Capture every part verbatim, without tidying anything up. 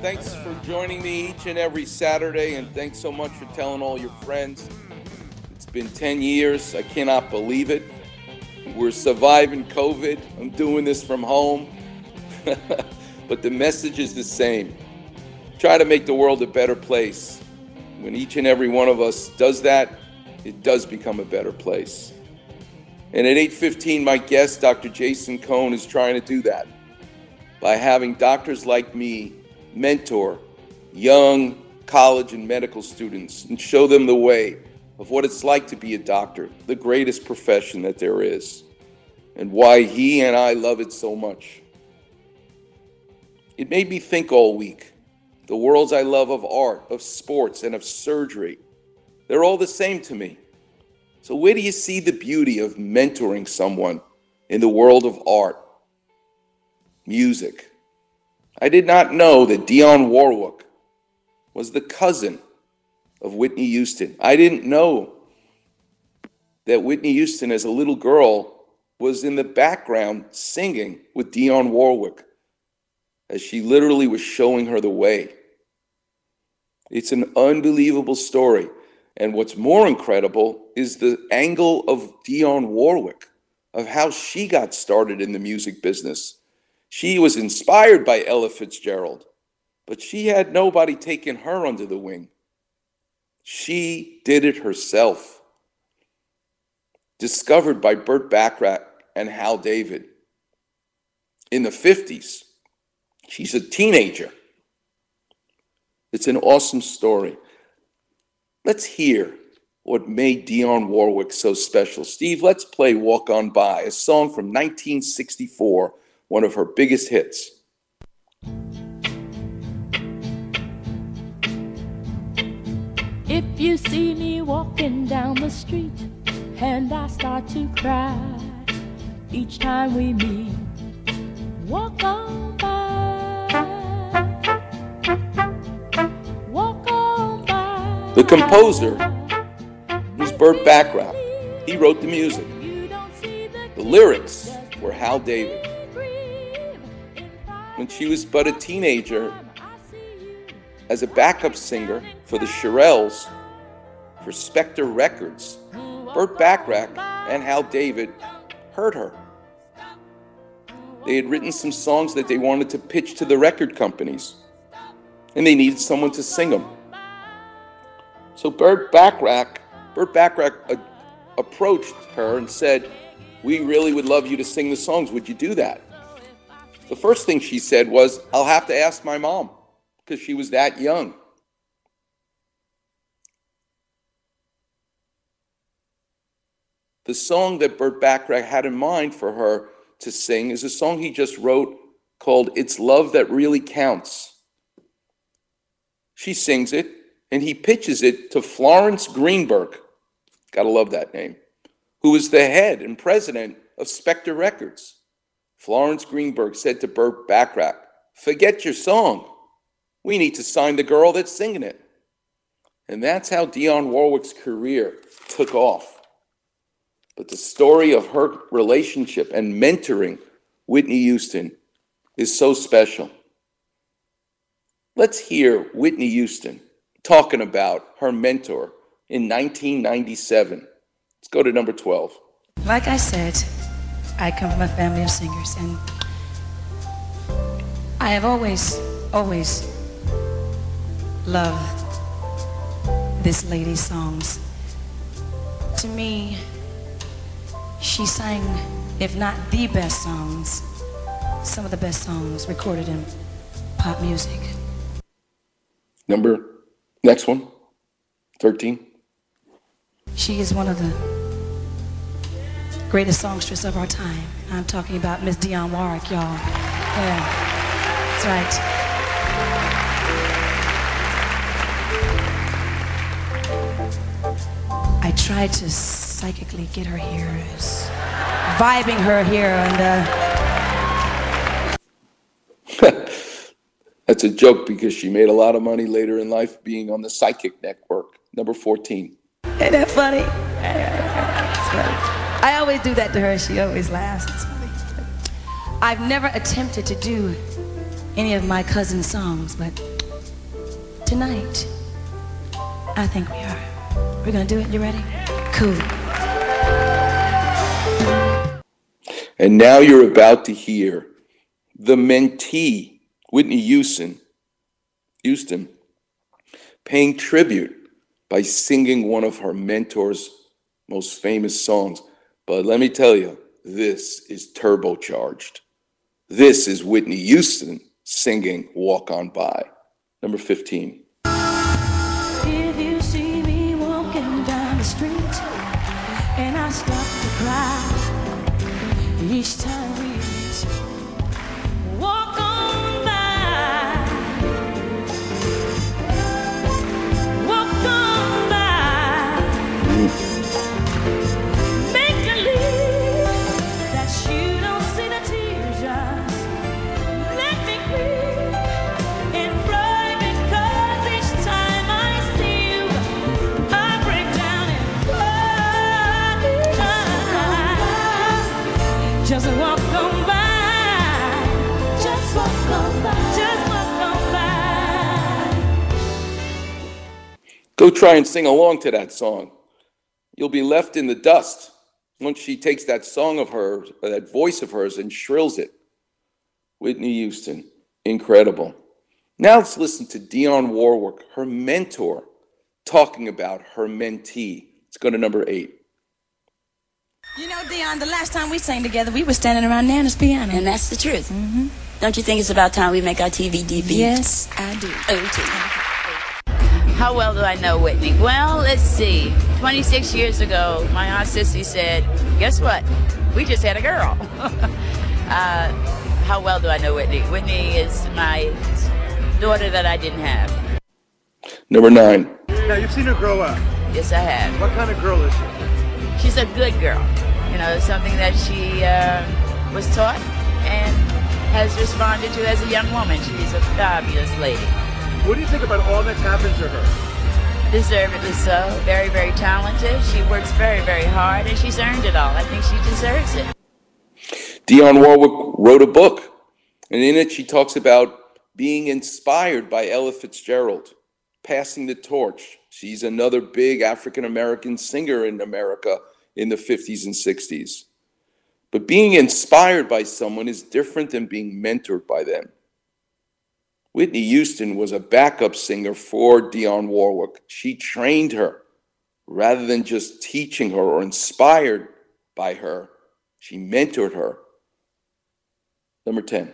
Thanks for joining me each and every Saturday, and thanks so much for telling all your friends. It's been ten years. I cannot believe it. We're surviving COVID. I'm doing this from home. But the message is the same. Try to make the world a better place. When each and every one of us does that, it does become a better place. And at eight fifteen, my guest, Doctor Jason Cohn, is trying to do that by having doctors like me mentor young college and medical students and show them the way of what it's like to be a doctor, the greatest profession that there is, and why he and I love it so much. It made me think all week. The worlds I love of art, of sports, and of surgery, they're all the same to me. So where do you see the beauty of mentoring someone in the world of art, music? I did not know that Dionne Warwick was the cousin of Whitney Houston. I didn't know that Whitney Houston, as a little girl, was in the background singing with Dionne Warwick as she literally was showing her the way. It's an unbelievable story. And what's more incredible is the angle of Dionne Warwick, of how she got started in the music business. She was inspired by Ella Fitzgerald, but she had nobody taking her under the wing. She did it herself. Discovered by Burt Bacharach and Hal David in the fifties. She's a teenager. It's an awesome story. Let's hear what made Dionne Warwick so special. Steve, let's play Walk On By, a song from nineteen sixty-four. One of her biggest hits. If you see me walking down the street and I start to cry each time we meet, walk on by, walk on by. The composer was Burt Bacharach. He wrote the music. The lyrics were Hal David. When she was but a teenager, as a backup singer for the Shirelles, for Scepter Records, Burt Bacharach and Hal David heard her. They had written some songs that they wanted to pitch to the record companies, and they needed someone to sing them. So Burt Bacharach, Burt Bacharach uh, approached her and said, "We really would love you to sing the songs. Would you do that?" The first thing she said was, "I'll have to ask my mom," because she was that young. The song that Burt Bacharach had in mind for her to sing is a song he just wrote called "It's Love That Really Counts." She sings it, and he pitches it to Florence Greenberg. Gotta love that name. Who was the head and president of Scepter Records. Florence Greenberg said to Burt Bacharach, "Forget your song. We need to sign the girl that's singing it." And that's how Dionne Warwick's career took off. But the story of her relationship and mentoring Whitney Houston is so special. Let's hear Whitney Houston talking about her mentor in nineteen ninety-seven. Let's go to number twelve. Like I said, I come from a family of singers, and I have always, always loved this lady's songs. To me, she sang, if not the best songs, some of the best songs recorded in pop music. Number, next one, thirteen. She is one of the greatest songstresses of our time. I'm talking about Miss Dionne Warwick, y'all. Yeah, that's right. I tried to psychically get her here, vibing her here, and uh... That's a joke because she made a lot of money later in life being on the Psychic Network, number fourteen. Ain't that funny? I always do that to her. She always laughs. It's funny. I've never attempted to do any of my cousin's songs, but tonight, I think we are. We're gonna do it. You ready? Cool. And now you're about to hear the mentee, Whitney Houston, Houston, paying tribute by singing one of her mentor's most famous songs. But let me tell you, this is turbocharged. This is Whitney Houston singing Walk On By, number fifteen. Each time we meet, walk on by, walk on by, make believe that you don't see the teardrops, let me breathe and cry, because each time I see you, I break down and cry. Just walk on by, just walk on by, just walk on by. Go try and sing along to that song. You'll be left in the dust once she takes that song of hers, that voice of hers, and shrills it. Whitney Houston, incredible. Now let's listen to Dionne Warwick, her mentor, talking about her mentee. Let's go to number eight. You know, Dionne, the last time we sang together, we were standing around Nana's piano. And that's the truth. Mm-hmm. Don't you think it's about time we make our T V debut? Yes, I do. O T. How well do I know Whitney? Well, let's see. twenty-six years ago, my Aunt Sissy said, guess what? We just had a girl. uh, how well do I know Whitney? Whitney is my daughter that I didn't have. Number nine. Now, you've seen her grow up. Yes, I have. What kind of girl is she? She's a good girl, you know, something that she uh, was taught and has responded to as a young woman. She's a fabulous lady. What do you think about all that's happened to her? Deservedly so. Very, very talented. She works very, very hard, and she's earned it all. I think she deserves it. Dionne Warwick wrote a book, and in it she talks about being inspired by Ella Fitzgerald, passing the torch. She's another big African-American singer in America in the fifties and sixties. But being inspired by someone is different than being mentored by them. Whitney Houston was a backup singer for Dionne Warwick. She trained her. Rather than just teaching her or inspired by her, she mentored her. Number ten.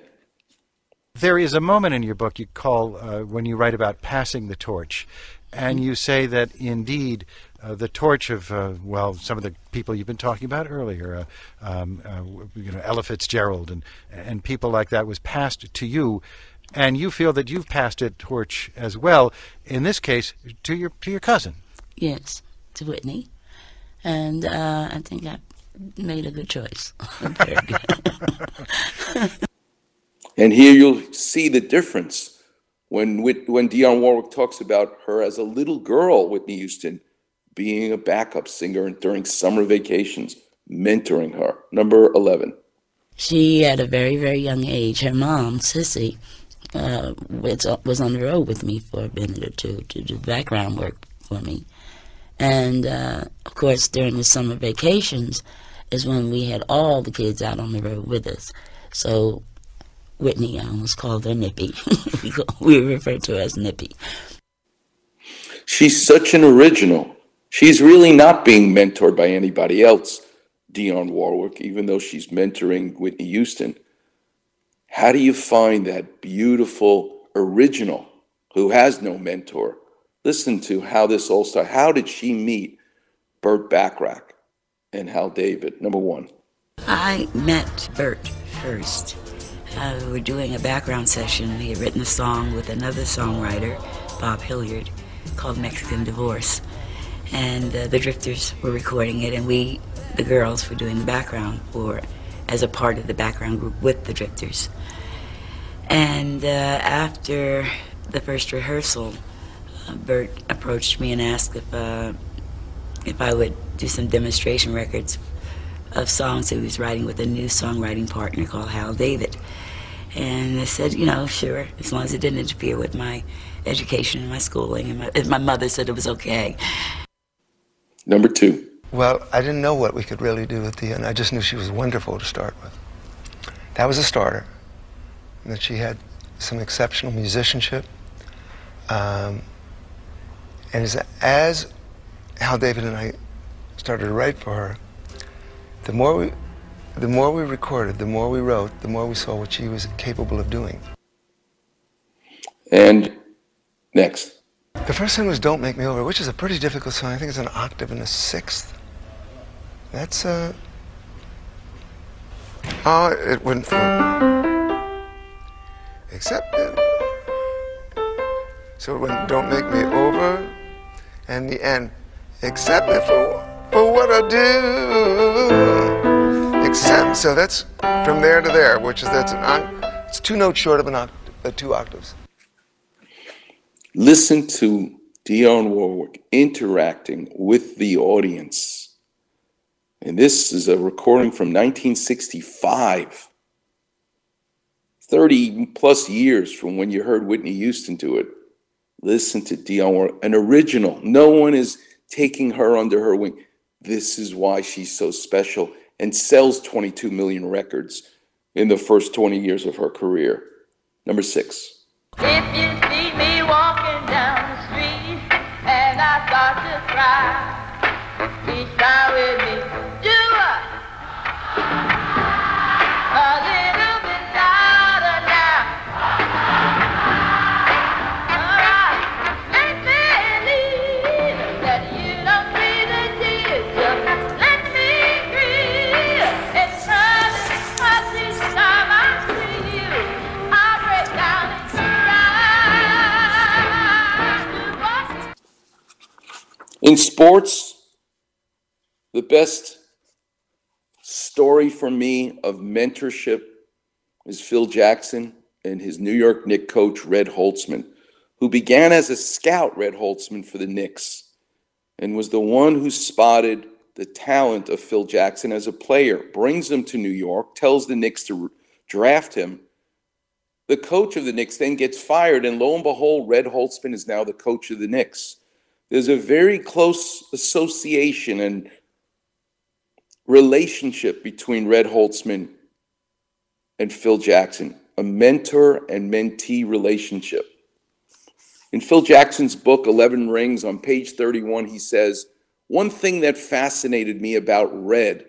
There is a moment in your book you call, uh, when you write about passing the torch, and you say that indeed uh, the torch of, uh, well, some of the people you've been talking about earlier, uh, um, uh, you know, Ella Fitzgerald and, and people like that was passed to you, and you feel that you've passed a torch as well, in this case, to your, to your cousin. Yes, to Whitney, and uh, I think I made a good choice. Very good. And here you'll see the difference when when Dionne Warwick talks about her as a little girl, Whitney Houston, being a backup singer and during summer vacations, mentoring her. Number eleven. She, at a very, very young age, her mom, Sissy, uh, was on the road with me for a minute or two to do background work for me. And, uh, of course, during the summer vacations is when we had all the kids out on the road with us. So Whitney, I almost called her Nippy. We refer to her as Nippy. She's such an original. She's really not being mentored by anybody else, Dionne Warwick, even though she's mentoring Whitney Houston. How do you find that beautiful original who has no mentor? Listen to how this all started. How did she meet Burt Bacharach and Hal David, number one. I met Burt first. Uh, we were doing a background session. He had written a song with another songwriter, Bob Hilliard, called Mexican Divorce. And uh, the Drifters were recording it, and we, the girls, were doing the background, or as a part of the background group with the Drifters. And uh, after the first rehearsal, uh, Burt approached me and asked if uh, if I would do some demonstration records of songs that he was writing with a new songwriting partner called Hal David. And I said, you know, sure, as long as it didn't interfere with my education and my schooling. And my, and my mother said it was okay. Number two. Well, I didn't know what we could really do at the end. I just knew she was wonderful to start with. That was a starter. And that she had some exceptional musicianship. Um, and as, as Hal David and I started to write for her, the more we, the more we recorded, the more we wrote, the more we saw what she was capable of doing. And next. The first one was Don't Make Me Over, which is a pretty difficult song. I think it's an octave and a sixth. That's uh Oh, it went for... Except... It... So it went Don't Make Me Over, and the end. Except it for... for what I do. Except, so that's from there to there, which is that's an oct- it's two notes short of an oct- uh, two octaves. Listen to Dionne Warwick interacting with the audience. And this is a recording from nineteen sixty-five. thirty plus years from when you heard Whitney Houston do it. Listen to Dionne Warwick, an original. No one is taking her under her wing. This is why she's so special and sells twenty-two million records in the first twenty years of her career. Number six. If you see me walking down the street and I start to cry, be shy with me. Do it! A little bit louder now. All right, let me believe that you don't see the tears. Just let me grieve. It's time to cross each time I see you. I break down and cry. In sports, the best story for me of mentorship is Phil Jackson and his New York Knicks coach, Red Holzman, who began as a scout, Red Holzman, for the Knicks, and was the one who spotted the talent of Phil Jackson as a player, brings him to New York, tells the Knicks to draft him. The coach of the Knicks then gets fired, and lo and behold, Red Holzman is now the coach of the Knicks. There's a very close association and relationship between Red Holzman and Phil Jackson, a mentor and mentee relationship. In Phil Jackson's book, eleven rings, on page thirty-one, he says, "One thing that fascinated me about Red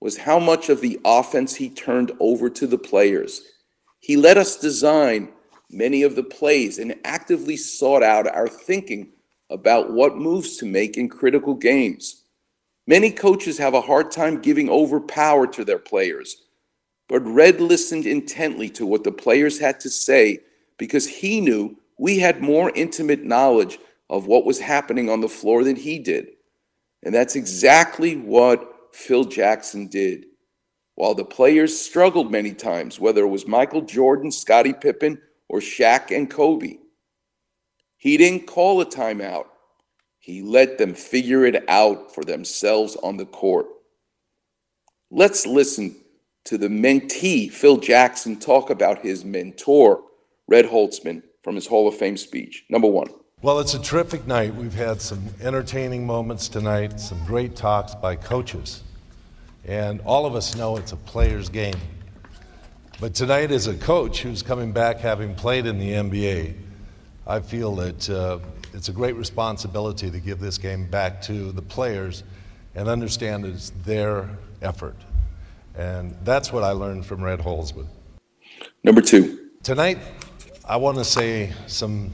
was how much of the offense he turned over to the players. He let us design many of the plays and actively sought out our thinking about what moves to make in critical games. Many coaches have a hard time giving over power to their players, but Red listened intently to what the players had to say because he knew we had more intimate knowledge of what was happening on the floor than he did." And that's exactly what Phil Jackson did. While the players struggled many times, whether it was Michael Jordan, Scottie Pippen, or Shaq and Kobe, he didn't call a timeout. He let them figure it out for themselves on the court. Let's listen to the mentee, Phil Jackson, talk about his mentor, Red Holzman, from his Hall of Fame speech. Number one. Well, it's a terrific night. We've had some entertaining moments tonight, some great talks by coaches. And all of us know it's a player's game. But tonight, as a coach who's coming back having played in the N B A, I feel that uh, it's a great responsibility to give this game back to the players and understand it's their effort. And that's what I learned from Red Holzman. Number two. Tonight, I want to say some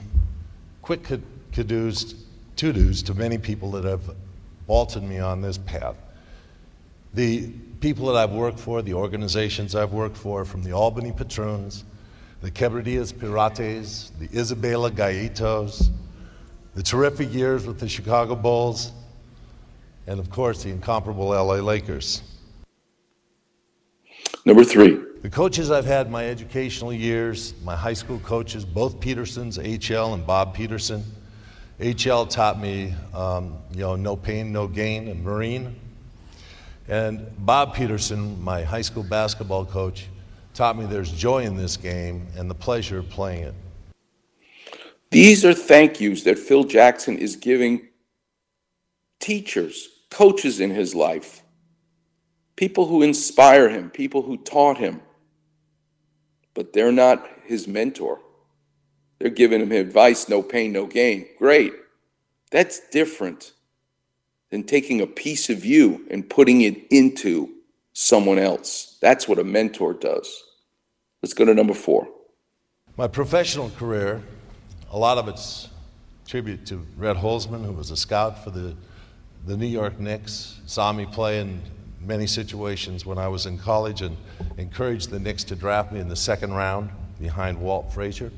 quick kudos, to-dos to many people that have vaulted me on this path. The people that I've worked for, the organizations I've worked for, from the Albany Patroons, the Quebradillas Pirates, the Isabela Gallitos, the terrific years with the Chicago Bulls, and of course the incomparable L A Lakers. Number three. The coaches I've had my educational years, my high school coaches, both Petersons, H L and Bob Peterson. H L taught me, um, you know, no pain, no gain, and Marine. And Bob Peterson, my high school basketball coach, taught me there's joy in this game and the pleasure of playing it. These are thank yous that Phil Jackson is giving teachers, coaches in his life, people who inspire him, people who taught him, but they're not his mentor. They're giving him advice, no pain, no gain. Great. That's different than taking a piece of you and putting it into someone else. That's what a mentor does. Let's go to number four. My professional career, a lot of it's tribute to Red Holzman, who was a scout for the, the New York Knicks, saw me play in many situations when I was in college and encouraged the Knicks to draft me in the second round behind Walt Frazier.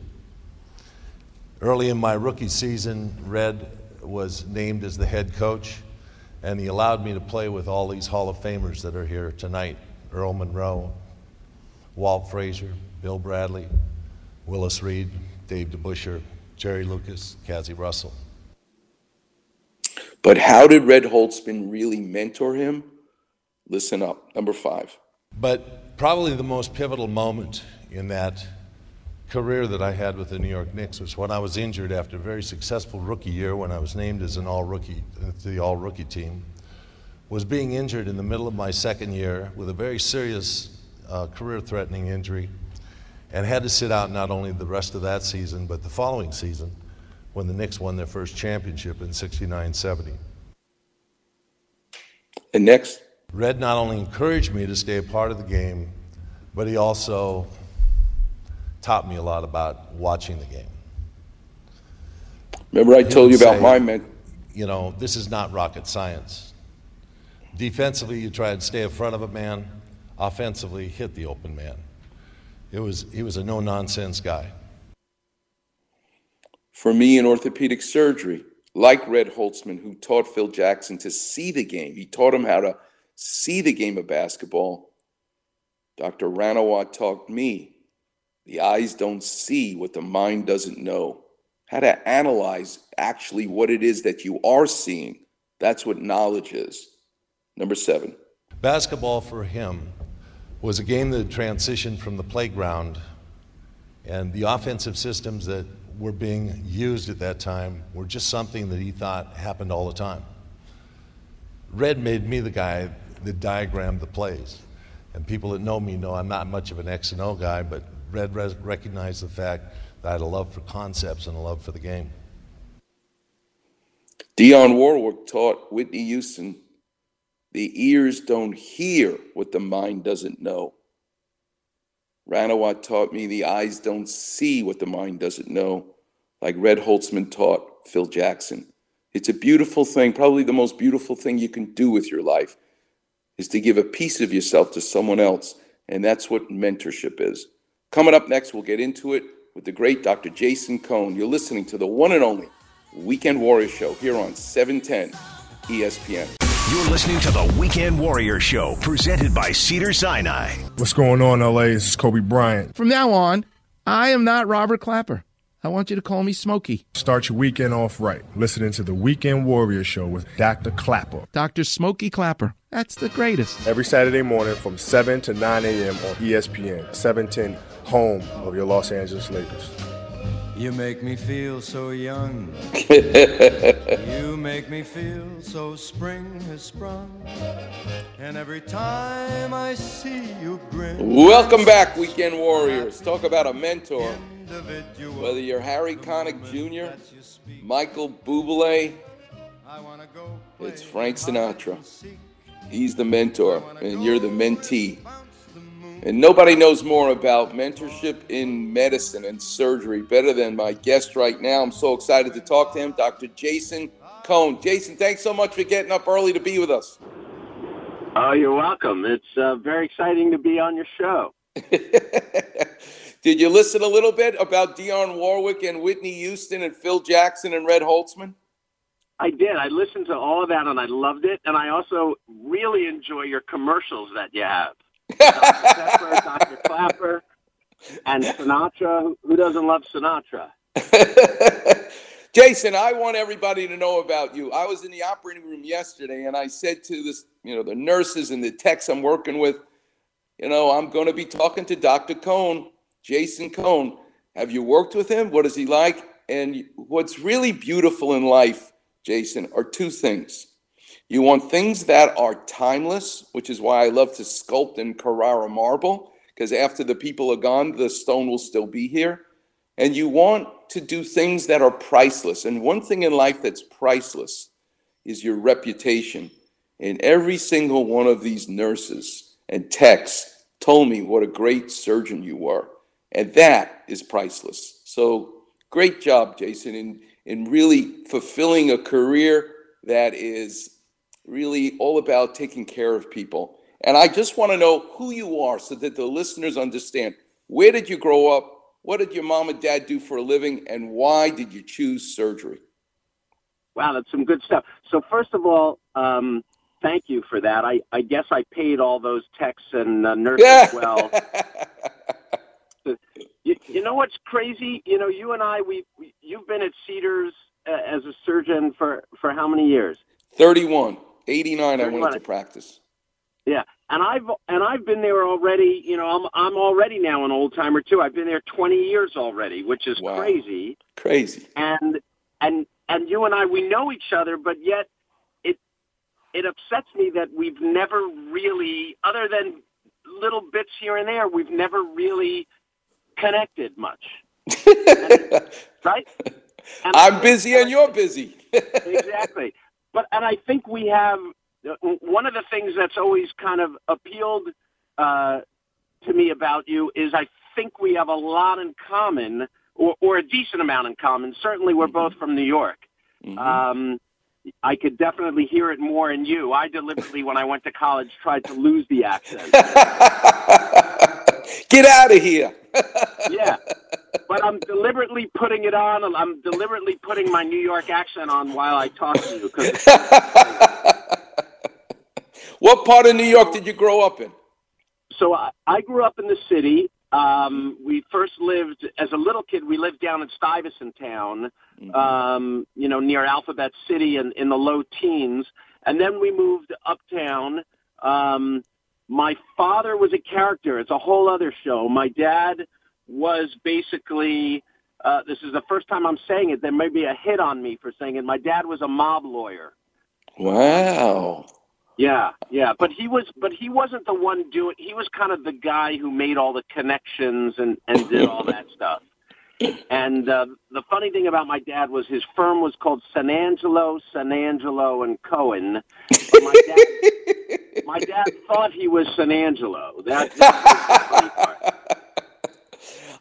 Early in my rookie season, Red was named as the head coach, and he allowed me to play with all these Hall of Famers that are here tonight: Earl Monroe, Walt Frazier, Bill Bradley, Willis Reed, Dave DeBusschere, Jerry Lucas, Cassie Russell. But how did Red Holzman really mentor him? Listen up. Number five. But probably the most pivotal moment in that career that I had with the New York Knicks was when I was injured after a very successful rookie year, when I was named as an all-rookie, the all-rookie team, was being injured in the middle of my second year with a very serious uh, career-threatening injury, and had to sit out not only the rest of that season, but the following season when the Knicks won their first championship in sixty-nine seventy. And next? Red not only encouraged me to stay a part of the game, but he also taught me a lot about watching the game. Remember I he told you about say, my mentor? You know, this is not rocket science. Defensively, you try and stay in front of a man. Offensively, hit the open man. It was, he was a no-nonsense guy. For me in orthopedic surgery, like Red Holzman, who taught Phil Jackson to see the game, he taught him how to see the game of basketball. Doctor Ranawat taught me the eyes don't see what the mind doesn't know, how to analyze actually what it is that you are seeing. That's what knowledge is. Number seven. Basketball for him was a game that transitioned from the playground, and the offensive systems that were being used at that time were just something that he thought happened all the time. Red made me the guy that diagrammed the plays. And people that know me know I'm not much of an X and O guy, but Red res- recognized the fact that I had a love for concepts and a love for the game. Dionne Warwick taught Whitney Houston, the ears don't hear what the mind doesn't know. Ranawat taught me the eyes don't see what the mind doesn't know, like Red Holzman taught Phil Jackson. It's a beautiful thing, probably the most beautiful thing you can do with your life, is to give a piece of yourself to someone else, and that's what mentorship is. Coming up next, we'll get into it with the great Doctor Jason Cohn. You're listening to the one and only Weekend Warrior Show here on seven ten E S P N. You're listening to the Weekend Warrior Show, presented by Cedars-Sinai. What's going on, L A? This is Kobe Bryant. From now on, I am not Robert Clapper. I want you to call me Smokey. Start your weekend off right, listening to the Weekend Warrior Show with Doctor Clapper. Doctor Smokey Clapper. That's the greatest. Every Saturday morning from seven to nine a.m. on E S P N, seven ten, home of your Los Angeles Lakers. You make me feel so young. You make me feel so spring has sprung. And every time I see you grin. Welcome back, Weekend Warriors. Talk about a mentor. Whether you're Harry Connick Junior, Michael Bublé, it's Frank Sinatra. He's the mentor, and you're the mentee. And nobody knows more about mentorship in medicine and surgery better than my guest right now. I'm so excited to talk to him, Doctor Jason Cohn. Jason, thanks so much for getting up early to be with us. Oh, you're welcome. It's uh, very exciting to be on your show. Did you listen a little bit about Dionne Warwick and Whitney Houston and Phil Jackson and Red Holzman? I did. I listened to all of that, and I loved it. And I also really enjoy your commercials that you have. Doctor Pepper, Doctor Clapper, and Sinatra. Who doesn't love Sinatra? Jason, I want everybody to know about you. I was in the operating room yesterday, and I said to this, you know, the nurses and the techs I'm working with, you know, I'm going to be talking to Doctor Cohn, Jason Cohn. Have you worked with him? What is he like? And what's really beautiful in life, Jason, are two things. You want things that are timeless, which is why I love to sculpt in Carrara marble, because after the people are gone, the stone will still be here. And you want to do things that are priceless. And one thing in life that's priceless is your reputation. And every single one of these nurses and techs told me what a great surgeon you were. And that is priceless. So great job, Jason, in, in really fulfilling a career that is really all about taking care of people. And I just want to know who you are so that the listeners understand. Where did you grow up? What did your mom and dad do for a living, and why did you choose surgery? Wow, that's some good stuff. So first of all, um, thank you for that. I, I guess I paid all those techs and uh, nurses yeah. well. you, you know what's crazy? You know, you and I, we, we you've been at Cedars uh, as a surgeon for, for how many years? thirty-one. eighty-nine thirty-one. I went into practice. Yeah. And I've and I've been there already, you know, I'm I'm already now an old timer too. I've been there twenty years already, which is wow. crazy. Crazy. And and and you and I, we know each other, but yet it it upsets me that we've never really, other than little bits here and there, we've never really connected much. and, right? And I'm busy and you're busy. Exactly. But and I think we have one of the things that's always kind of appealed uh, to me about you is I think we have a lot in common, or, or a decent amount in common. Certainly, we're mm-hmm. both from New York. Mm-hmm. Um, I could definitely hear it more in you. I deliberately, when I went to college, tried to lose the accent. Get out of here. Yeah. But I'm deliberately putting it on. I'm deliberately putting my New York accent on while I talk to you. 'Cause it's- What part of New York did you grow up in? So I, I grew up in the city. Um, we first lived, as a little kid, we lived down in Stuyvesant Town, mm-hmm. um, you know, near Alphabet City in, in the low teens. And then we moved uptown. Um, my father was a character. It's a whole other show. My dad was basically, uh, this is the first time I'm saying it. There may be a hit on me for saying it. My dad was a mob lawyer. Wow. Yeah, yeah, but he was, but he wasn't the one doing. He was kind of the guy who made all the connections and, and did all that stuff. And uh, the funny thing about my dad was his firm was called San Angelo, San Angelo and Cohen. But my dad, my dad thought he was San Angelo. That, that was the funny part.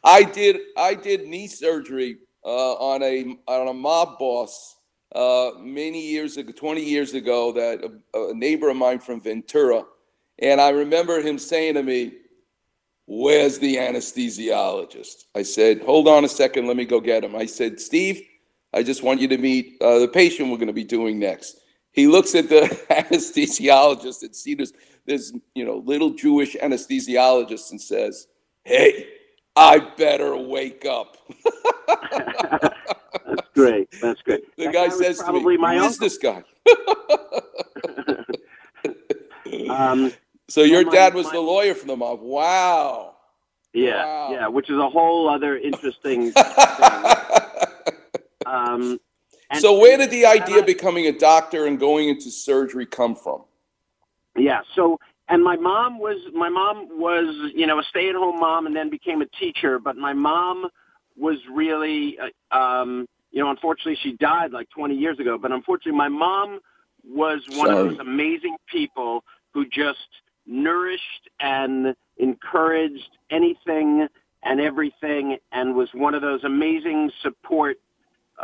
I did, I did knee surgery uh, on a on a mob boss. Uh, many years ago, twenty years ago, that a, a neighbor of mine from Ventura, and I remember him saying to me, "Where's the anesthesiologist?" I said, "Hold on a second, let me go get him." I said, "Steve, I just want you to meet uh, the patient we're going to be doing next." He looks at the anesthesiologist at Cedars, this you know little Jewish anesthesiologist, and says, "Hey, I better wake up." That's great. That's great. The that guy, guy says to me, my "Who is this guy?" um, so your my, dad was my, the lawyer for the mob. Wow. Yeah, wow. yeah, which is a whole other interesting thing. Um, and, so where did the idea I, of becoming a doctor and going into surgery come from? Yeah. So, and my mom was my mom was you know a stay-at-home mom and then became a teacher, but my mom was really, uh, um, you know, unfortunately she died like twenty years ago, but unfortunately my mom was one Sorry. of those amazing people who just nourished and encouraged anything and everything and was one of those amazing support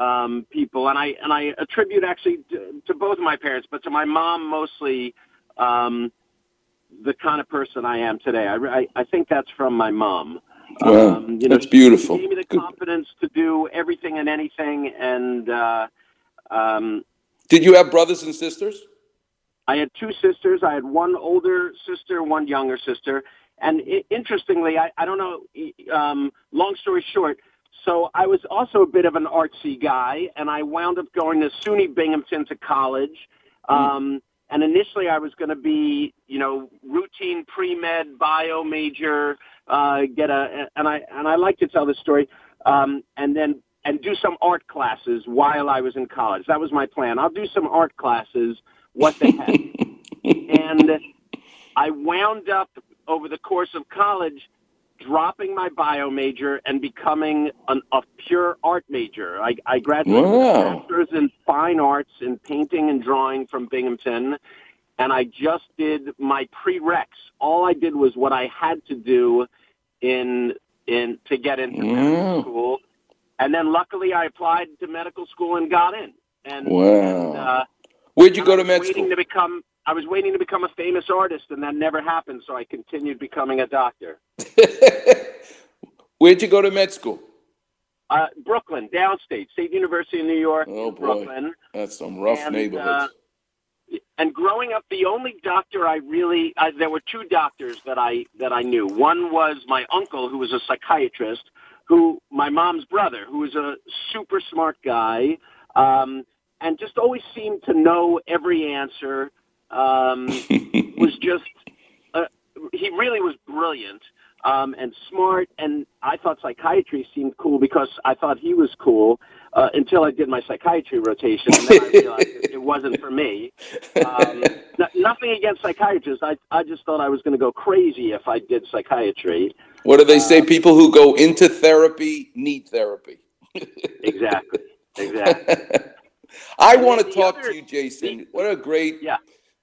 um, people, and I and I attribute actually to, to both of my parents, but to my mom mostly, um, the kind of person I am today. I, I, I think that's from my mom. Wow, um, you know, that's beautiful. She gave me the confidence to do everything and anything. And uh, um, did you have brothers and sisters? I had two sisters. I had one older sister, one younger sister. And it, interestingly, I, I don't know, um, long story short, so I was also a bit of an artsy guy, and I wound up going to SUNY Binghamton to college. Um, mm. And initially I was going to be, you know, routine pre-med, bio major, uh, get a, and I, and I like to tell this story, um, and then, and do some art classes while I was in college. That was my plan. I'll do some art classes, what they had. And I wound up over the course of college dropping my bio major and becoming an, a pure art major. I, I graduated wow. with a master's in fine arts in painting and drawing from Binghamton, and I just did my prereqs. All I did was what I had to do in in to get into wow. medical school, and then luckily I applied to medical school and got in. And, wow. and uh, where'd you go to med school? To become, I was waiting to become a famous artist, and that never happened, so I continued becoming a doctor. Where'd you go to med school? Uh, Brooklyn, downstate, State University of New York, oh, Brooklyn. That's some rough and, neighborhoods. Uh, and growing up, the only doctor I really uh, – there were two doctors that I that I knew. One was my uncle, who was a psychiatrist, who my mom's brother, who was a super smart guy, um, and just always seemed to know every answer. Um, was just uh, he really was brilliant um, and smart, and I thought psychiatry seemed cool because I thought he was cool uh, until I did my psychiatry rotation, and then I realized it, it wasn't for me. Um, n- nothing against psychiatrists. I I just thought I was going to go crazy if I did psychiatry. What do they say? Um, people who go into therapy need therapy. Exactly. Exactly. I want to talk other, to you, Jason. The, what a great yeah.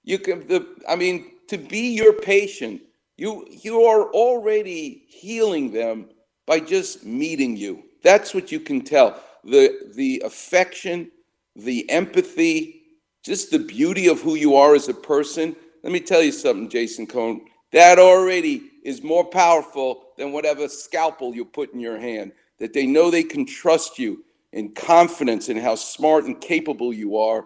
You can, the, I mean, to be your patient, you you are already healing them by just meeting you. That's what you can tell. The the affection, the empathy, just the beauty of who you are as a person. Let me tell you something, Jason Cohn. That already is more powerful than whatever scalpel you put in your hand, that they know they can trust you in confidence in how smart and capable you are.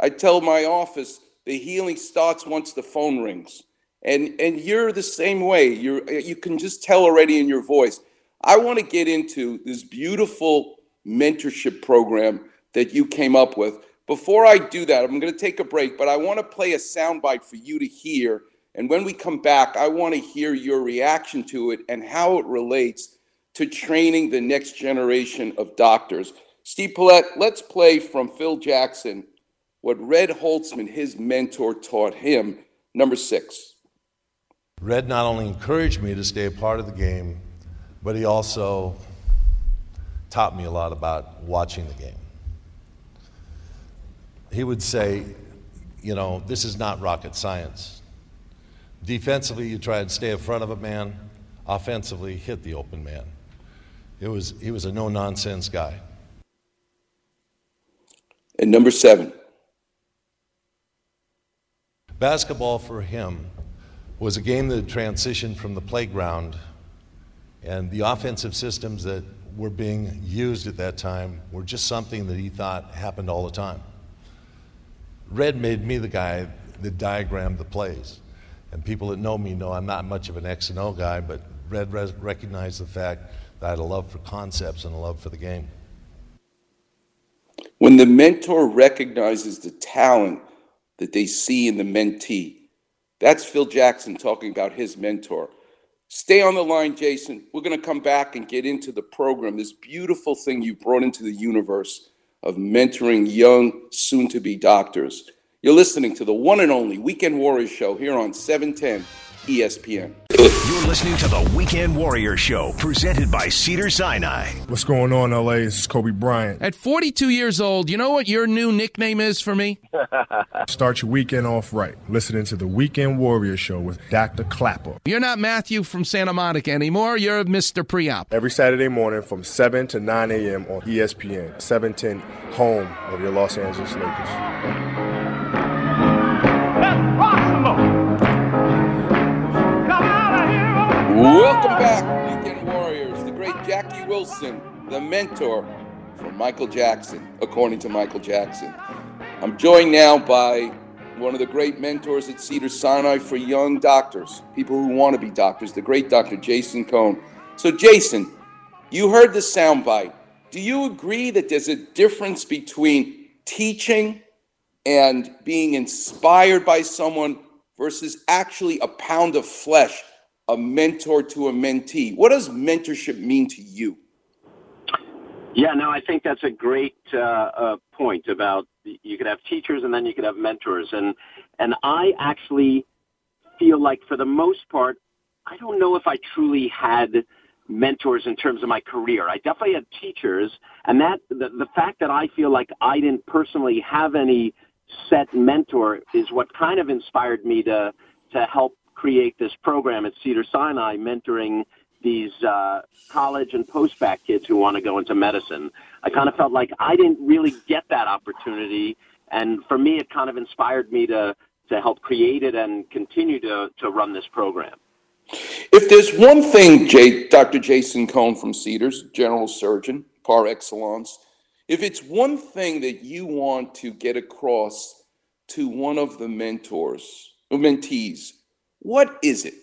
I tell my office, the healing starts once the phone rings, and and you're the same way. You you can just tell already in your voice. I want to get into this beautiful mentorship program that you came up with. Before I do that, I'm going to take a break, but I want to play a soundbite for you to hear. And when we come back, I want to hear your reaction to it and how it relates to training the next generation of doctors. Steve Pellett, let's play from Phil Jackson, what Red Holzman, his mentor, taught him. Number six. Red not only encouraged me to stay a part of the game, but he also taught me a lot about watching the game. He would say, you know, this is not rocket science. Defensively, you try and stay in front of a man. Offensively, hit the open man. It was, he was a no-nonsense guy. And number seven. Basketball for him was a game that transitioned from the playground, and the offensive systems that were being used at that time were just something that he thought happened all the time. Red made me the guy that diagrammed the plays, and people that know me know I'm not much of an X and O guy, but Red res- recognized the fact that I had a love for concepts and a love for the game. When the mentor recognizes the talent that they see in the mentee. That's Phil Jackson talking about his mentor. Stay on the line, Jason. We're going to come back and get into the program, this beautiful thing you brought into the universe of mentoring young, soon-to-be doctors. You're listening to the one and only Weekend Warriors Show here on seven ten E S P N. You're listening to The Weekend Warrior Show, presented by Cedars-Sinai. What's going on, L A? This is Kobe Bryant. At forty-two years old, you know what your new nickname is for me? Start your weekend off right, listening to The Weekend Warrior Show with Doctor Clapper. You're not Matthew from Santa Monica anymore. You're Mister Pre-Op. Every Saturday morning from seven to nine a.m. on E S P N, seven ten, home of your Los Angeles Lakers. Welcome back, Weekend Warriors. The great Jackie Wilson, the mentor from Michael Jackson, according to Michael Jackson. I'm joined now by one of the great mentors at Cedars-Sinai for young doctors, people who want to be doctors, the great Doctor Jason Cohn. So, Jason, you heard the soundbite. Do you agree that there's a difference between teaching and being inspired by someone versus actually a pound of flesh? A mentor to a mentee. What does mentorship mean to you? Yeah, no, I think that's a great uh, uh, point about you could have teachers and then you could have mentors. And and I actually feel like for the most part, I don't know if I truly had mentors in terms of my career. I definitely had teachers. And that the, the fact that I feel like I didn't personally have any set mentor is what kind of inspired me to to help create this program at Cedars-Sinai, mentoring these uh, college and post-bac kids who want to go into medicine. I kind of felt like I didn't really get that opportunity, and for me, it kind of inspired me to to help create it and continue to, to run this program. If there's one thing, Jay, Doctor Jason Cohn from Cedars, general surgeon, par excellence, if it's one thing that you want to get across to one of the mentors, or mentees, what is it?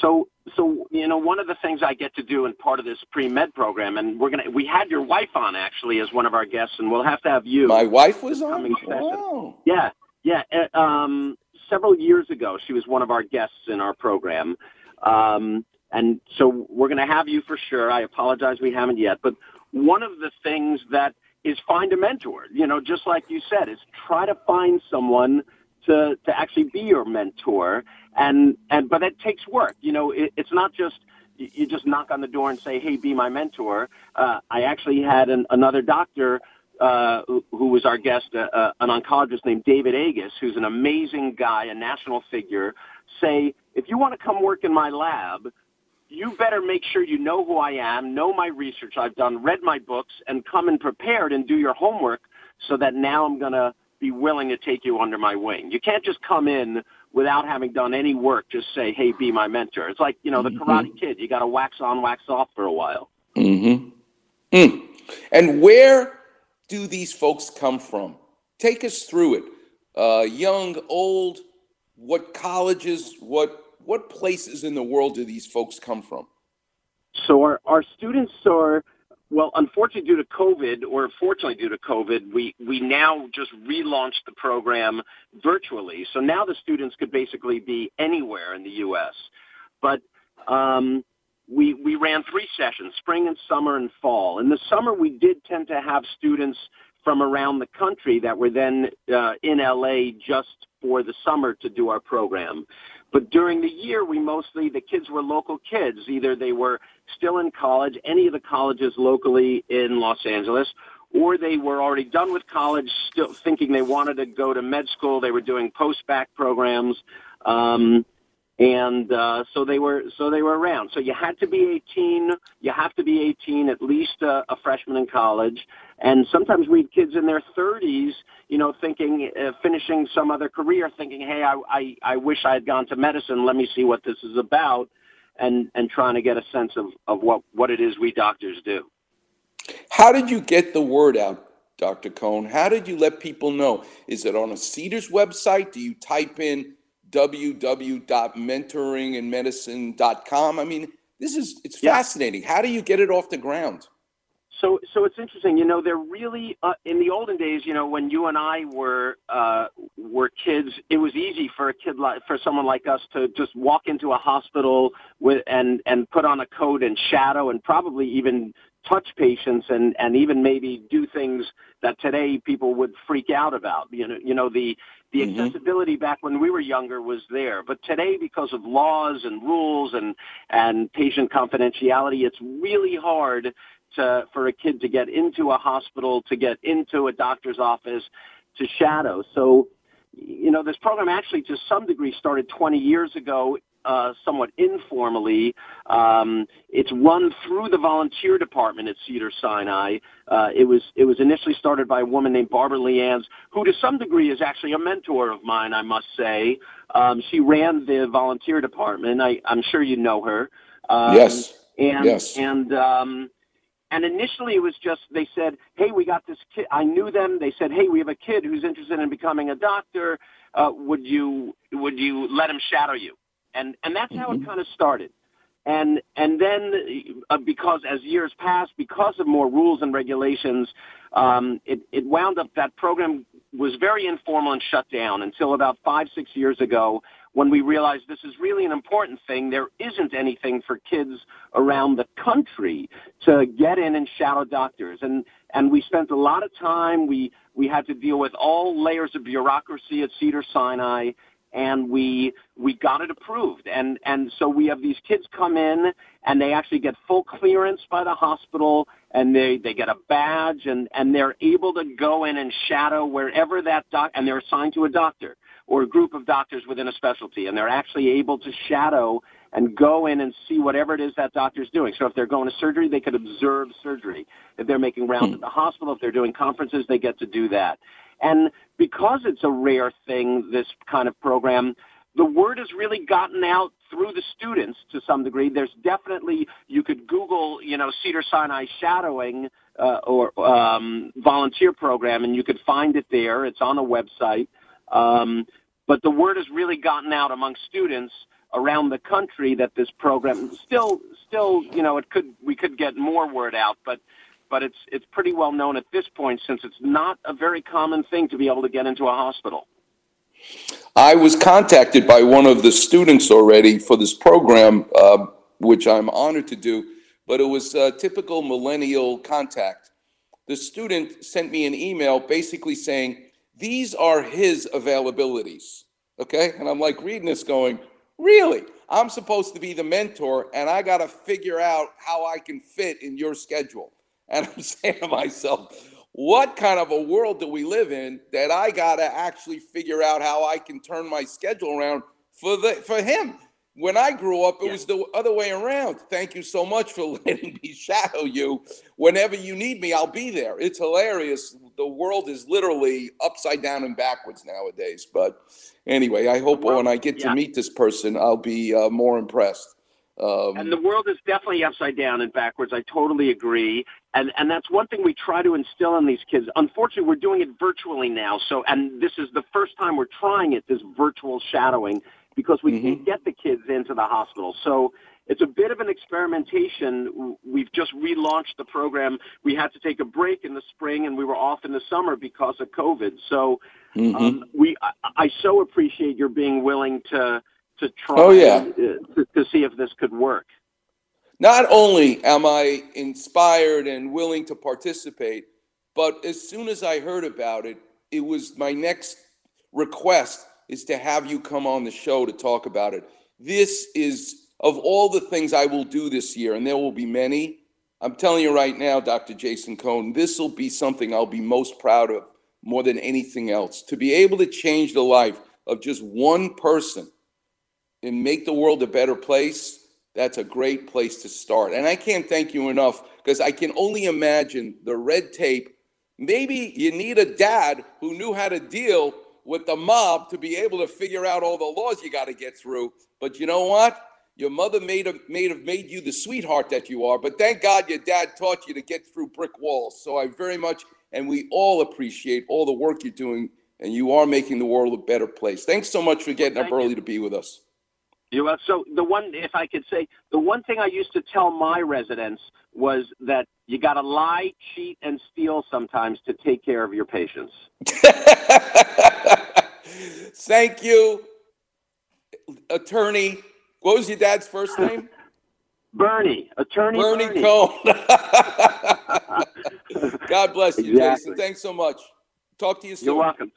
So, so you know, one of the things I get to do in part of this pre-med program, and we're gonna, we had your wife on actually as one of our guests, and we'll have to have you. My wife was on. Wow. Yeah, yeah. Um, several years ago, she was one of our guests in our program, um, and so we're going to have you for sure. I apologize we haven't yet, but one of the things that is find a mentor. You know, just like you said, is try to find someone. To, to actually be your mentor, and, and but that takes work. You know, it, it's not just you just knock on the door and say, hey, be my mentor. Uh, I actually had an, another doctor uh, who, who was our guest, uh, uh, an oncologist named David Agus, who's an amazing guy, a national figure, say, if you want to come work in my lab, you better make sure you know who I am, know my research I've done, read my books, and come in prepared and do your homework so that now I'm going to be willing to take you under my wing. You can't just come in without having done any work, just say, hey, be my mentor. It's like, you know, the mm-hmm. Karate Kid. You got to wax on, wax off for a while. Mm-hmm. Mm. And where do these folks come from? Take us through it. Uh, young, old, what colleges, what what places in the world do these folks come from? So our, our students are... Well, unfortunately, due to COVID, or fortunately due to COVID, we, we now just relaunched the program virtually. So now the students could basically be anywhere in the U S. But um, we we ran three sessions, spring and summer and fall. In the summer, we did tend to have students from around the country that were then uh, in L A just for the summer to do our program. But during the year, we mostly, the kids were local kids. Either they were still in college, any of the colleges locally in Los Angeles, or they were already done with college, still thinking they wanted to go to med school. They were doing post-bac programs. Um, and uh, so they were so they were around. So you had to be eighteen. You have to be eighteen, at least a, a freshman in college. And sometimes we had kids in their thirties, you know, thinking, uh, finishing some other career, thinking, hey, I, I, I wish I had gone to medicine. Let me see what this is about. And, and trying to get a sense of, of what, what it is we doctors do. How did you get the word out, Doctor Cohn? How did you let people know? Is it on a Cedars website? Do you type in w w w dot mentoring and medicine dot com? I mean, this is it's yeah. fascinating. How do you get it off the ground? So, so it's interesting. You know, they're really uh, in the olden days. You know, when you and I were uh, were kids, it was easy for a kid like for someone like us to just walk into a hospital with and and put on a coat and shadow and probably even touch patients and, and even maybe do things that today people would freak out about. You know, you know the the mm-hmm. accessibility back when we were younger was there, but today, because of laws and rules and and patient confidentiality, it's really hard to for a kid to get into a hospital, to get into a doctor's office, to shadow. So, you know, this program actually to some degree started twenty years ago. Uh, somewhat informally. Um, it's run through the volunteer department at Cedars-Sinai. Uh, it was it was initially started by a woman named Barbara Leannes, who to some degree is actually a mentor of mine, I must say. Um, she ran the volunteer department. I, I'm sure you know her. Um, yes. And, yes. And, um, and initially it was just, they said, hey, we got this kid. I knew them. They said, hey, we have a kid who's interested in becoming a doctor. Uh, would you would you let him shadow you? And and that's how it kind of started. And and then uh, because as years passed, because of more rules and regulations, um, it, it wound up that program was very informal and shut down until about five, six years ago when we realized this is really an important thing. There isn't anything for kids around the country to get in and shadow doctors. And and we spent a lot of time. We, we had to deal with all layers of bureaucracy at Cedars-Sinai. And we we got it approved. And, and so we have these kids come in, and they actually get full clearance by the hospital, and they, they get a badge, and, and they're able to go in and shadow wherever that doc, and they're assigned to a doctor or a group of doctors within a specialty, and they're actually able to shadow and go in and see whatever it is that doctor's doing. So if they're going to surgery, they could observe surgery. If they're making rounds hmm. at the hospital, if they're doing conferences, they get to do that. And because it's a rare thing, this kind of program, the word has really gotten out through the students to some degree. There's definitely, you could Google, you know, Cedars-Sinai shadowing uh, or um, volunteer program, and you could find it there. It's on a website. Um, but the word has really gotten out among students around the country that this program still, still, you know, it could, we could get more word out, but but it's it's pretty well known at this point since it's not a very common thing to be able to get into a hospital. I was contacted by one of the students already for this program, uh, which I'm honored to do, but it was a typical millennial contact. The student sent me an email basically saying, these are his availabilities, okay? And I'm like reading this going, really? I'm supposed to be the mentor, and I got to figure out how I can fit in your schedule. And I'm saying to myself, what kind of a world do we live in that I got to actually figure out how I can turn my schedule around for the for him? When I grew up, it yeah. was the other way around. Thank you so much for letting me shadow you. Whenever you need me, I'll be there. It's hilarious. The world is literally upside down and backwards nowadays. But anyway, I hope well, when I get yeah. to meet this person, I'll be uh, more impressed. Um, and the world is definitely upside down and backwards. I totally agree. And and that's one thing we try to instill in these kids. Unfortunately, we're doing it virtually now. So, and this is the first time we're trying it, this virtual shadowing, because we mm-hmm. can't get the kids into the hospital. So it's a bit of an experimentation. We've just relaunched the program. We had to take a break in the spring, and we were off in the summer because of COVID. So mm-hmm. um, we, I, I so appreciate your being willing to to try oh, yeah. to, to, to see if this could work. Not only am I inspired and willing to participate, but as soon as I heard about it, it was my next request is to have you come on the show to talk about it. This is, of all the things I will do this year, and there will be many, I'm telling you right now, Doctor Jason Cohn, this will be something I'll be most proud of more than anything else. To be able to change the life of just one person and make the world a better place, that's a great place to start. And I can't thank you enough because I can only imagine the red tape. Maybe you need a dad who knew how to deal with the mob to be able to figure out all the laws you got to get through. But you know what? Your mother may have made, made you the sweetheart that you are, but thank God your dad taught you to get through brick walls. So I very much, and we all appreciate all the work you're doing, and you are making the world a better place. Thanks so much for getting well, up early you. to be with us. You know, so the one, if I could say, the one thing I used to tell my residents was that you got to lie, cheat, and steal sometimes to take care of your patients. Thank you, attorney. What was your dad's first name? Bernie, attorney Bernie. Bernie Cohn. God bless you, exactly. Jason. Thanks so much. Talk to you soon. You're welcome.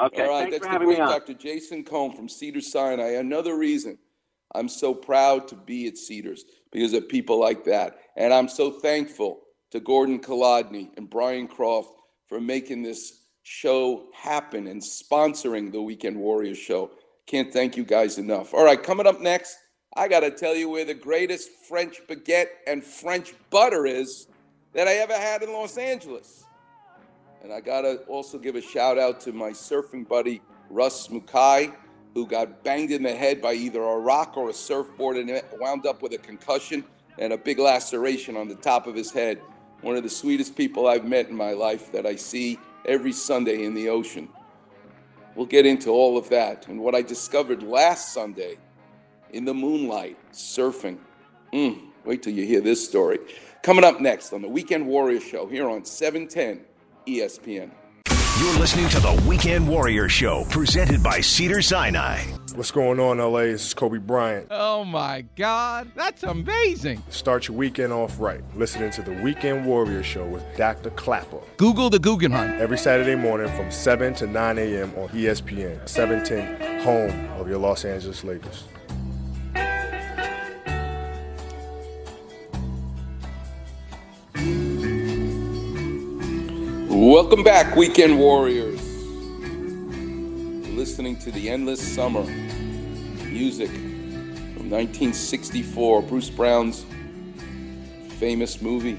Okay. All right. Thanks That's for the great Doctor Jason Cohn from Cedars-Sinai. Another reason I'm so proud to be at Cedars, because of people like that. And I'm so thankful to Gordon Kolodny and Brian Croft for making this show happen and sponsoring the Weekend Warriors show. Can't thank you guys enough. All right, coming up next, I got to tell you where the greatest French baguette and French butter is that I ever had in Los Angeles. And I got to also give a shout out to my surfing buddy, Russ Mukai, who got banged in the head by either a rock or a surfboard and wound up with a concussion and a big laceration on the top of his head. One of the sweetest people I've met in my life that I see every Sunday in the ocean. We'll get into all of that and what I discovered last Sunday in the moonlight, surfing. Mm, wait till you hear this story. Coming up next on the Weekend Warrior Show here on seven ten E S P N. You're listening to the Weekend Warrior Show, presented by Cedars-Sinai. What's going on, L A? This is Kobe Bryant. Oh, my God. That's amazing. Start your weekend off right. Listening to the Weekend Warrior Show with Doctor Clapper. Google the Guggenheim. Every Saturday morning from seven to nine a.m. on E S P N, seven ten, home of your Los Angeles Lakers. Welcome back, Weekend Warriors. You're listening to The Endless Summer, music from nineteen sixty-four, Bruce Brown's famous movie.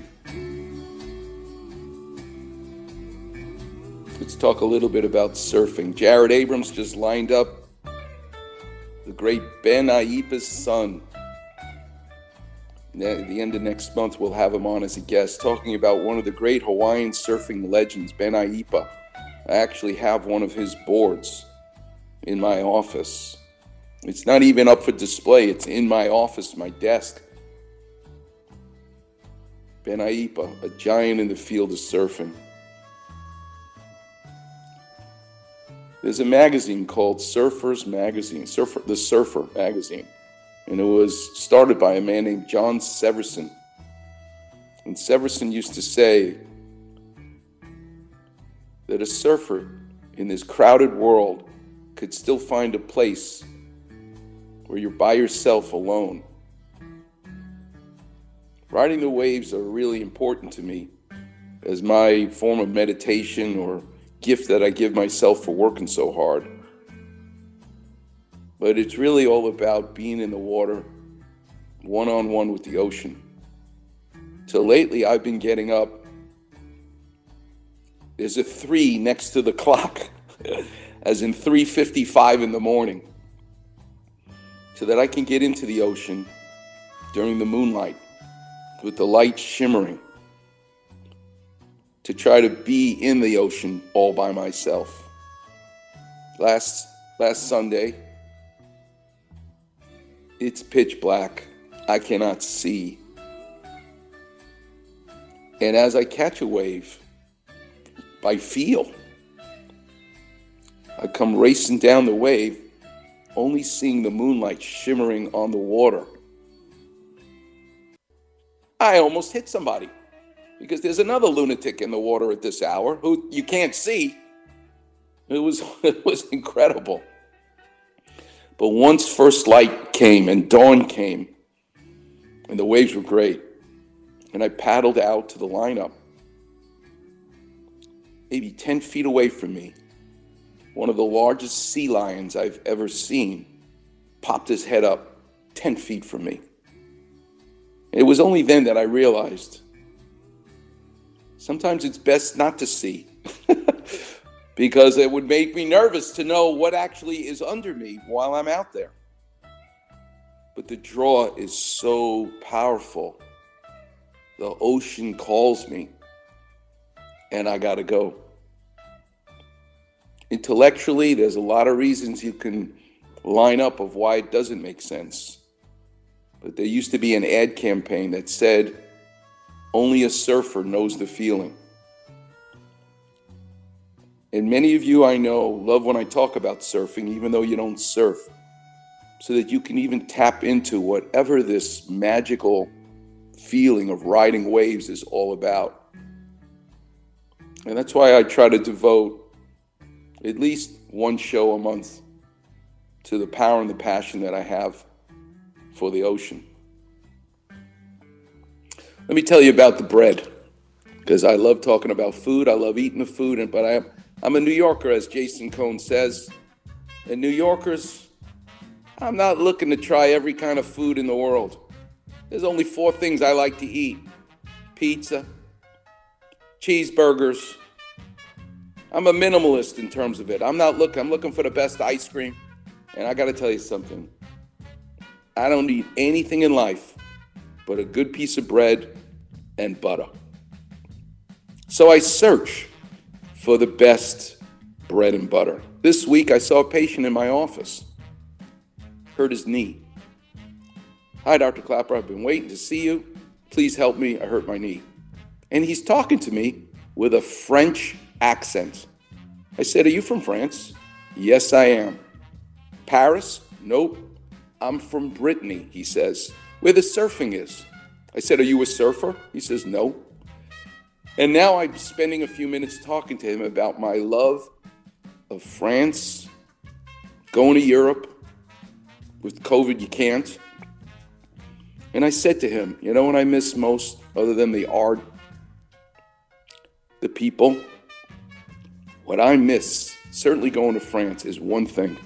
Let's talk a little bit about surfing. Jared Abrams just lined up the great Ben Aipa's son. At the end of next month, we'll have him on as a guest, talking about one of the great Hawaiian surfing legends, Ben Aipa. I actually have one of his boards in my office. It's not even up for display. It's in my office, my desk. Ben Aipa, a giant in the field of surfing. There's a magazine called Surfers Magazine, Surfer, the Surfer Magazine. And it was started by a man named John Severson. And Severson used to say that a surfer in this crowded world could still find a place where you're by yourself alone. Riding the waves are really important to me as my form of meditation or gift that I give myself for working so hard. But it's really all about being in the water, one-on-one with the ocean. So lately, I've been getting up. There's a three next to the clock, as in three fifty-five in the morning, so that I can get into the ocean during the moonlight, with the light shimmering, to try to be in the ocean all by myself. Last, last Sunday, it's pitch black. I cannot see. And as I catch a wave, by feel, I come racing down the wave, only seeing the moonlight shimmering on the water. I almost hit somebody because there's another lunatic in the water at this hour who you can't see. It was, it was incredible. But once first light came and dawn came, and the waves were great, and I paddled out to the lineup, maybe ten feet away from me, one of the largest sea lions I've ever seen popped his head up ten feet from me. And it was only then that I realized sometimes it's best not to see. Because it would make me nervous to know what actually is under me while I'm out there. But the draw is so powerful. The ocean calls me, and I gotta go. Intellectually, there's a lot of reasons you can line up of why it doesn't make sense. But there used to be an ad campaign that said, only a surfer knows the feeling. And many of you I know love when I talk about surfing, even though you don't surf, so that you can even tap into whatever this magical feeling of riding waves is all about. And that's why I try to devote at least one show a month to the power and the passion that I have for the ocean. Let me tell you about the bread, because I love talking about food. I love eating the food, and but I, I'm a New Yorker, as Jason Cohn says. And New Yorkers, I'm not looking to try every kind of food in the world. There's only four things I like to eat: pizza, cheeseburgers. I'm a minimalist in terms of it. I'm not looking, I'm looking for the best ice cream. And I gotta tell you something. I don't need anything in life but a good piece of bread and butter. So I search for the best bread and butter. This week I saw a patient in my office, hurt his knee. "Hi, Doctor Clapper, I've been waiting to see you. Please help me, I hurt my knee." And he's talking to me with a French accent. I said, "Are you from France?" "Yes, I am." "Paris?" "Nope, I'm from Brittany," he says, "where the surfing is." I said, "Are you a surfer?" He says, "No." And now I'm spending a few minutes talking to him about my love of France, going to Europe. With COVID, you can't. And I said to him, you know what I miss most, other than the art, the people? What I miss, certainly going to France, is one thing: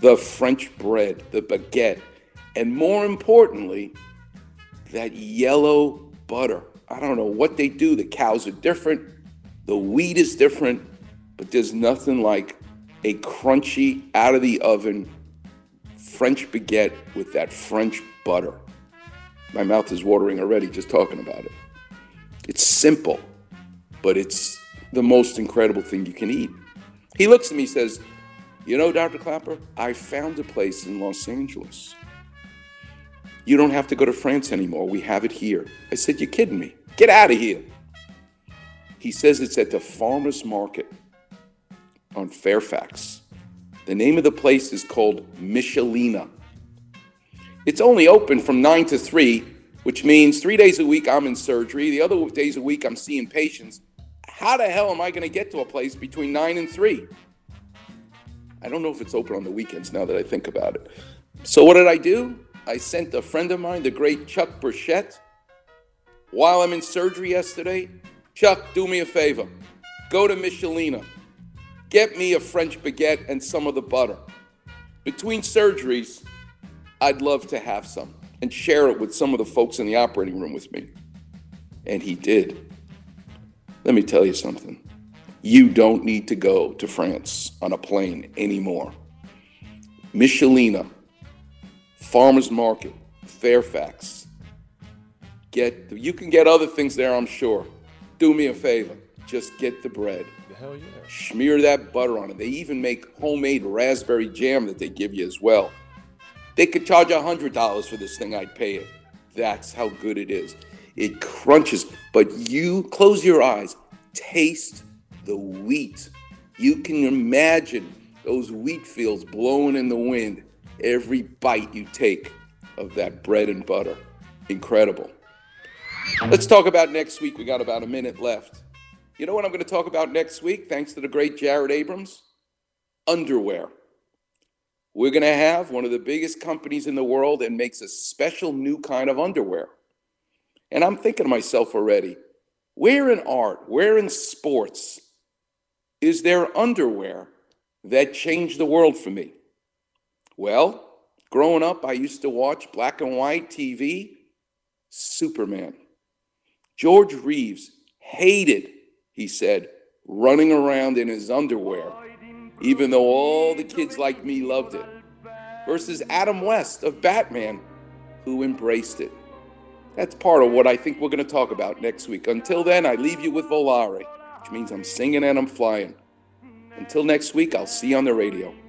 the French bread, the baguette, and more importantly, that yellow butter. I don't know what they do. The cows are different. The wheat is different. But there's nothing like a crunchy, out-of-the-oven French baguette with that French butter. My mouth is watering already just talking about it. It's simple, but it's the most incredible thing you can eat. He looks at me, says, "You know, Doctor Clapper, I found a place in Los Angeles. You don't have to go to France anymore. We have it here." I said, "You're kidding me. Get out of here." He says it's at the farmer's market on Fairfax. The name of the place is called Michelina. It's only open from nine to three, which means three days a week I'm in surgery. The other days a week I'm seeing patients. How the hell am I going to get to a place between nine and three? I don't know if it's open on the weekends now that I think about it. So what did I do? I sent a friend of mine, the great Chuck Burchett, while I'm in surgery yesterday. "Chuck, do me a favor. Go to Michelina. Get me a French baguette and some of the butter. Between surgeries, I'd love to have some and share it with some of the folks in the operating room with me." And he did. Let me tell you something. You don't need to go to France on a plane anymore. Michelina, farmers market, Fairfax. Get the, you can get other things there, I'm sure. Do me a favor. Just get the bread. Hell yeah. Smear that butter on it. They even make homemade raspberry jam that they give you as well. They could charge one hundred dollars for this thing. I'd pay it. That's how good it is. It crunches. But you close your eyes. Taste the wheat. You can imagine those wheat fields blowing in the wind every bite you take of that bread and butter. Incredible. Let's talk about next week. We got about a minute left. You know what I'm going to talk about next week, thanks to the great Jared Abrams? Underwear. We're going to have one of the biggest companies in the world and makes a special new kind of underwear. And I'm thinking to myself already, where in art, where in sports is there underwear that changed the world for me? Well, growing up, I used to watch black and white T V. Superman. George Reeves hated, he said, running around in his underwear, even though all the kids like me loved it, versus Adam West of Batman, who embraced it. That's part of what I think we're going to talk about next week. Until then, I leave you with Volare, which means I'm singing and I'm flying. Until next week, I'll see you on the radio.